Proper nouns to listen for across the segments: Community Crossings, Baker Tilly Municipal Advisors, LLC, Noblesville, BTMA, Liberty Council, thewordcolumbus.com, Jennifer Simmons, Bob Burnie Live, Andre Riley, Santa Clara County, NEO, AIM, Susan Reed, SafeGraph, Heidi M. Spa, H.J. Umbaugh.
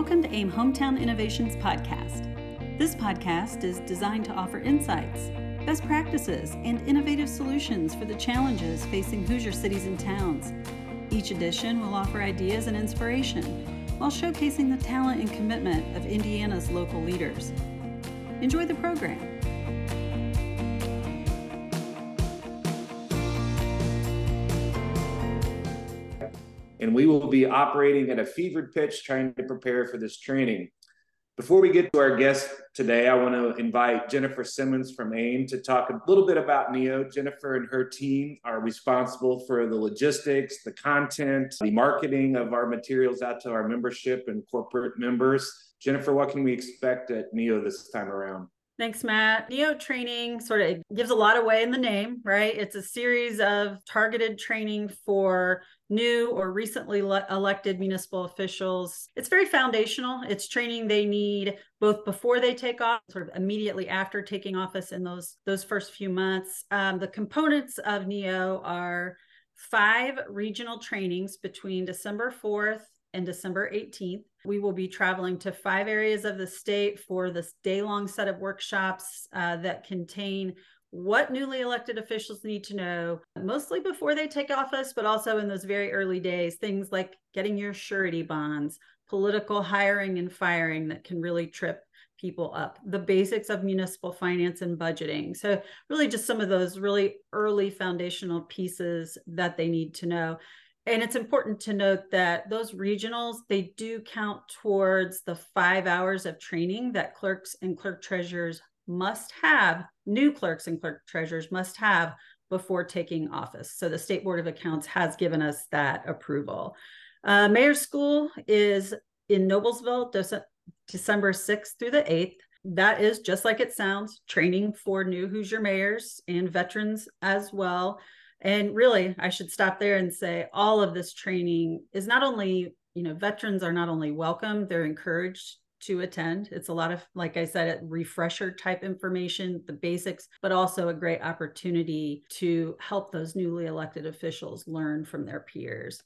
Welcome to AIM Hometown Innovations Podcast. This podcast is designed to offer insights, best practices, and innovative solutions for the challenges facing Hoosier cities and towns. Each edition will offer ideas and inspiration while showcasing the talent and commitment of Indiana's local leaders. Enjoy the program. And we will be operating at a fevered pitch trying to prepare for this training. Before we get to our guest today, I want to invite Jennifer Simmons from AIM to talk a little bit about NEO. Jennifer and her team are responsible for the logistics, the content, the marketing of our materials out to our membership and corporate members. Jennifer, what can we expect at NEO this time around? Thanks, Matt. NEO training sort of gives a lot away in the name, right? It's a series of targeted training for new or recently elected municipal officials. It's very foundational. It's training they need both before they take off, sort of immediately after taking office in those first few months. The components of NEO are 5 regional trainings between December 4th and December 18th. We will be traveling to 5 areas of the state for this day-long set of workshops that contain what newly elected officials need to know, mostly before they take office, but also in those very early days, things like getting your surety bonds, political hiring and firing that can really trip people up, the basics of municipal finance and budgeting. So really just some of those really early foundational pieces that they need to know. And it's important to note that those regionals, they do count towards the 5 hours of training that clerks and clerk treasurers must have, new clerks and clerk treasurers must have before taking office. So the State Board of Accounts has given us that approval. Mayor's School is in Noblesville, December 6th through the 8th. That is, just like it sounds, training for new Hoosier mayors and veterans as well. And really, I should stop there and say all of this training is not only, veterans are not only welcome, they're encouraged to attend. It's a lot of, like I said, refresher type information, the basics, but also a great opportunity to help those newly elected officials learn from their peers.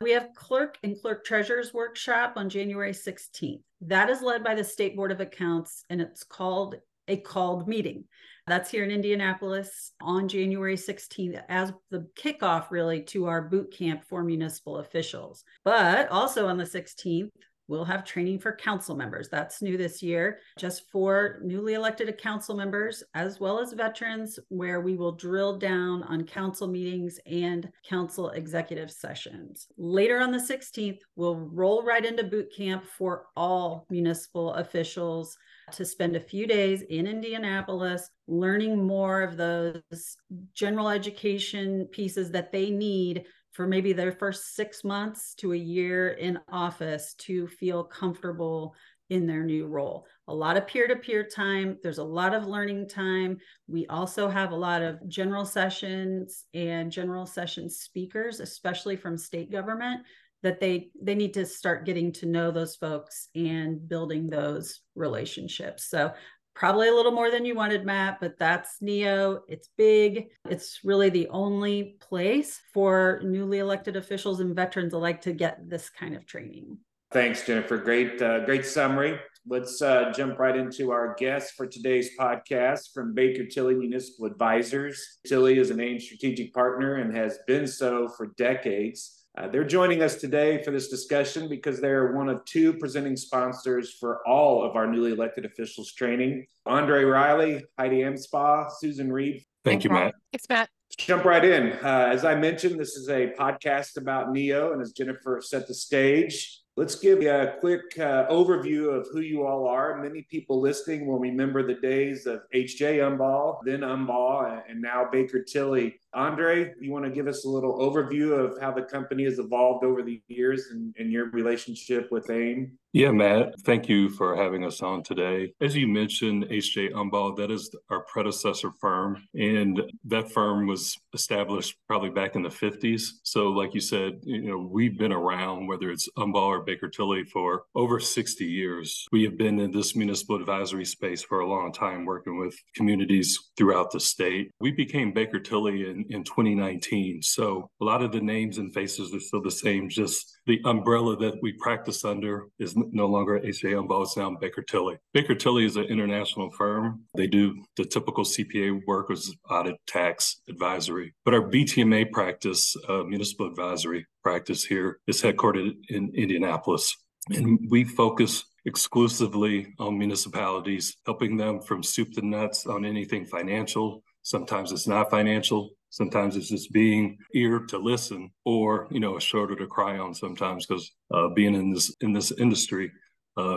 We have Clerk and Clerk Treasurer's Workshop on January 16th. That is led by the State Board of Accounts, and it's called a called meeting. That's here in Indianapolis on January 16th as the kickoff really to our boot camp for municipal officials. But also on the 16th, we'll have training for council members. That's new this year, just for newly elected council members as well as veterans, where we will drill down on council meetings and council executive sessions. Later on the 16th, we'll roll right into boot camp for all municipal officials to spend a few days in Indianapolis learning more of those general education pieces that they need for maybe their first 6 months to a year in office to feel comfortable in their new role. A lot of peer-to-peer time. There's a lot of learning time. We also have a lot of general sessions and general session speakers, especially from state government, that they need to start getting to know those folks and building those relationships. So probably a little more than you wanted, Matt, but that's NEO. It's big. It's really the only place for newly elected officials and veterans alike to get this kind of training. Thanks, Jennifer. Great summary. Let's jump right into our guest for today's podcast from Baker Tilly Municipal Advisors. Tilly is an AIM strategic partner and has been so for decades. They're joining us today for this discussion because they're one of 2 presenting sponsors for all of our newly elected officials training. Andre Riley, Heidi M. Spa, Susan Reed. Thank you, Matt. Thanks, Matt. Jump right in. As I mentioned, this is a podcast about NEO, and as Jennifer set the stage, let's give a quick overview of who you all are. Many people listening will remember the days of H.J. Umbaugh, then Umbaugh, and now Baker Tilly. Andre, you want to give us a little overview of how the company has evolved over the years and your relationship with AIM? Yeah, Matt, thank you for having us on today. As you mentioned, H.J. Umbaugh, that is our predecessor firm, and that firm was was established probably back in the 50s. So like you said, you know, we've been around, whether it's Umbaugh or Baker Tilly, for over 60 years. We have been in this municipal advisory space for a long time, working with communities throughout the state. We became Baker Tilly in 2019. So a lot of the names and faces are still the same, just the umbrella that we practice under is no longer H.J. Umbaugh, it's now Baker Tilly. Baker Tilly is an international firm. They do the typical CPA work, audit, tax, advisory. But our BTMA practice, municipal advisory practice here, is headquartered in Indianapolis. And we focus exclusively on municipalities, helping them from soup to nuts on anything financial. Sometimes it's not financial. Sometimes it's just being ear to listen, or, you know, a shoulder to cry on sometimes, because being in this industry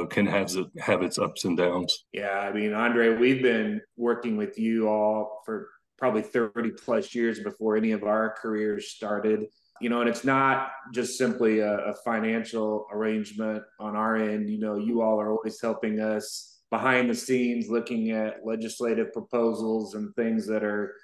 can have its ups and downs. Yeah, I mean, Andre, we've been working with you all for probably 30 plus years before any of our careers started. You know, and it's not just simply a financial arrangement on our end. You know, you all are always helping us behind the scenes, looking at legislative proposals and things that are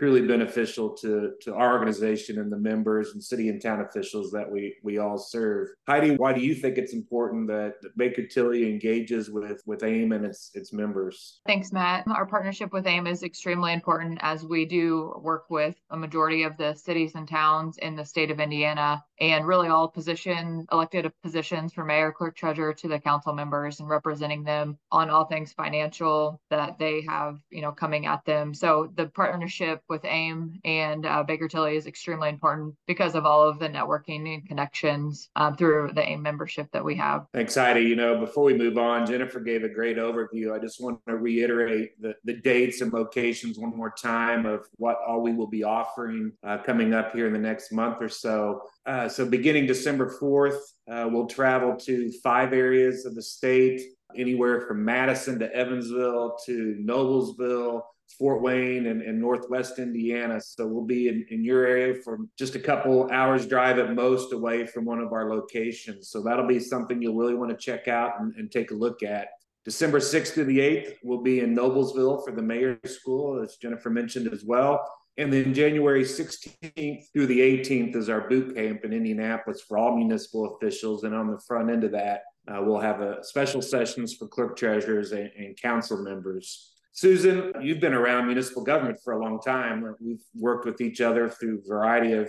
truly beneficial to our organization and the members and city and town officials that we all serve. Heidi, why do you think it's important that Baker Tilly engages with AIM and its members? Thanks, Matt. Our partnership with AIM is extremely important, as we do work with a majority of the cities and towns in the state of Indiana, and really all elected positions from mayor, clerk, treasurer to the council members, and representing them on all things financial that they have, you know, coming at them. So the partnership with AIM and Baker Tilly is extremely important because of all of the networking and connections through the AIM membership that we have. Thanks, Heidi. You know, before we move on, Jennifer gave a great overview. I just want to reiterate the dates and locations one more time of what all we will be offering coming up here in the next month or so. So beginning December 4th, we'll travel to 5 areas of the state, anywhere from Madison to Evansville to Noblesville, Fort Wayne, and Northwest Indiana. So we'll be in your area for just a couple hours drive at most away from one of our locations. So that'll be something you'll really want to check out and take a look at. December 6th through the 8th, we'll be in Noblesville for the mayor's school, as Jennifer mentioned as well. And then January 16th through the 18th is our boot camp in Indianapolis for all municipal officials. And on the front end of that, we'll have special sessions for clerk treasurers and council members. Susan, you've been around municipal government for a long time. We've worked with each other through a variety of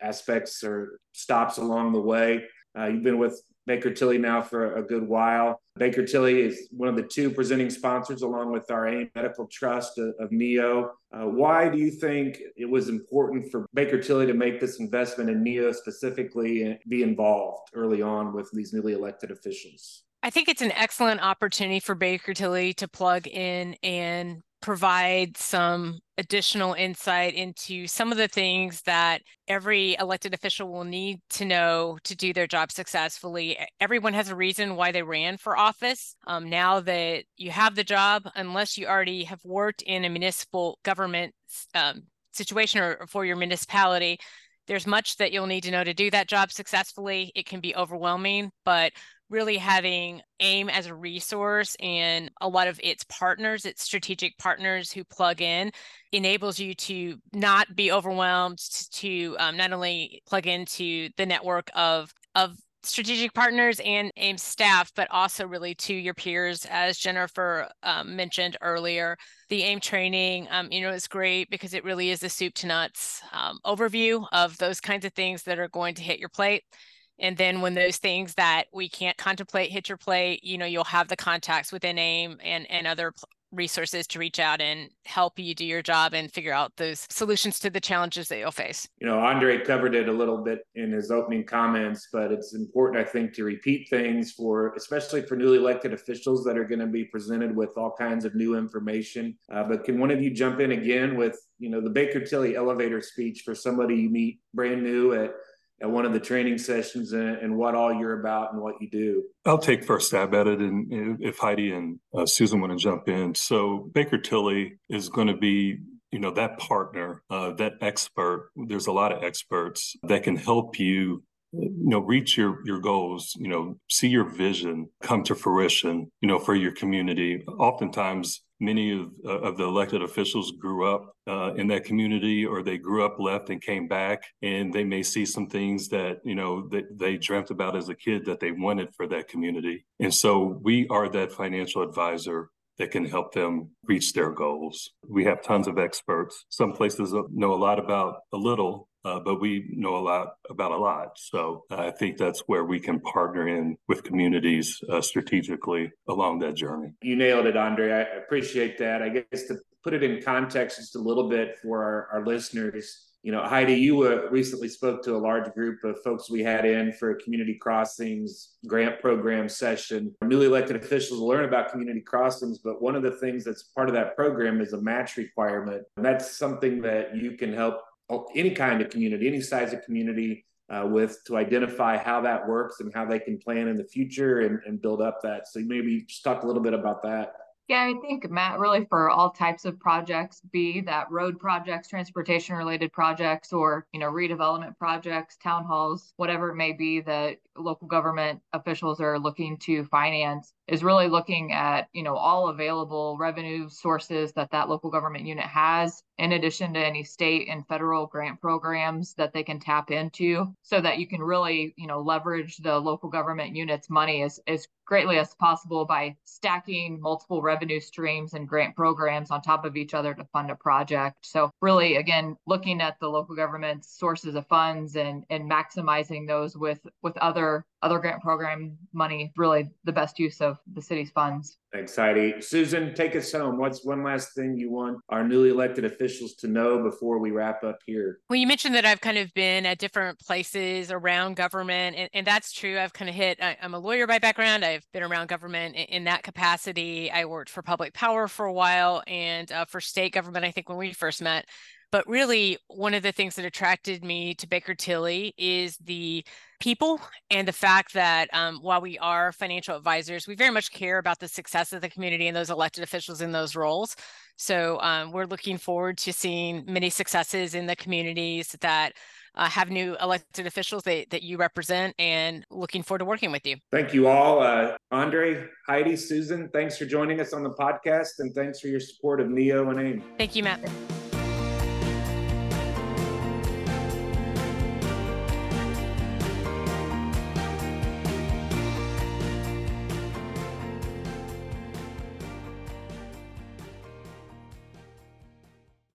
aspects or stops along the way. You've been with Baker Tilly now for a good while. Baker Tilly is one of the 2 presenting sponsors, along with our AIM Medical Trust of NEO. Why do you think it was important for Baker Tilly to make this investment in NEO specifically and be involved early on with these newly elected officials? I think it's an excellent opportunity for Baker Tilly to plug in and provide some additional insight into some of the things that every elected official will need to know to do their job successfully. Everyone has a reason why they ran for office. Now that you have the job, unless you already have worked in a municipal government situation or for your municipality, there's much that you'll need to know to do that job successfully. It can be overwhelming, but really having AIM as a resource and a lot of its partners, its strategic partners who plug in, enables you to not be overwhelmed, to not only plug into the network of strategic partners and AIM staff, but also really to your peers. As Jennifer mentioned earlier, the AIM training, you know, is great because it really is a soup to nuts overview of those kinds of things that are going to hit your plate. And then when those things that we can't contemplate hit your plate, you know, you'll have the contacts within AIM and other resources to reach out and help you do your job and figure out those solutions to the challenges that you'll face. You know, Andre covered it a little bit in his opening comments, but it's important, I think, to repeat things especially for newly elected officials that are going to be presented with all kinds of new information. But can one of you jump in again with, you know, the Baker Tilly elevator speech for somebody you meet brand new at one of the training sessions and what all you're about and what you do? I'll take first stab at it, and if Heidi and Susan want to jump in. So Baker Tilly is going to be, you know, that partner, that expert. There's a lot of experts that can help you reach your goals, see your vision come to fruition, for your community. Oftentimes, many of the elected officials grew up in that community, or they grew up, left, and came back, and they may see some things that, that they dreamt about as a kid that they wanted for that community. And so we are that financial advisor that can help them reach their goals. We have tons of experts. Some places know a lot about a little, but we know a lot about a lot. So I think that's where we can partner in with communities strategically along that journey. You nailed it, Andre. I appreciate that. I guess to put it in context just a little bit for our listeners, Heidi, you recently spoke to a large group of folks we had in for a Community Crossings grant program session. Our newly elected officials learn about Community Crossings, but one of the things that's part of that program is a match requirement. And that's something that you can help any kind of community, any size of community with, to identify how that works and how they can plan in the future and build up that. So maybe just talk a little bit about that. Yeah, I think, Matt, really for all types of projects, be that road projects, transportation related projects, or, redevelopment projects, town halls, whatever it may be that local government officials are looking to finance, is really looking at, all available revenue sources that local government unit has, in addition to any state and federal grant programs that they can tap into, so that you can really, leverage the local government unit's money as greatly as possible by stacking multiple revenue streams and grant programs on top of each other to fund a project. So really, again, looking at the local government's sources of funds and maximizing those with other grant program money, really the best use of the city's funds. Thanks, Heidi. Susan, take us home. What's one last thing you want our newly elected officials to know before we wrap up here? Well, you mentioned that I've kind of been at different places around government, and that's true. I've kind of I'm a lawyer by background. I've been around government in that capacity. I worked for public power for a while and for state government, I think, when we first met. But really, one of the things that attracted me to Baker Tilly is the people and the fact that while we are financial advisors, we very much care about the success of the community and those elected officials in those roles. So we're looking forward to seeing many successes in the communities that have new elected officials that you represent, and looking forward to working with you. Thank you all. Andre, Heidi, Susan, thanks for joining us on the podcast, and thanks for your support of NEO and AIM. Thank you, Matt.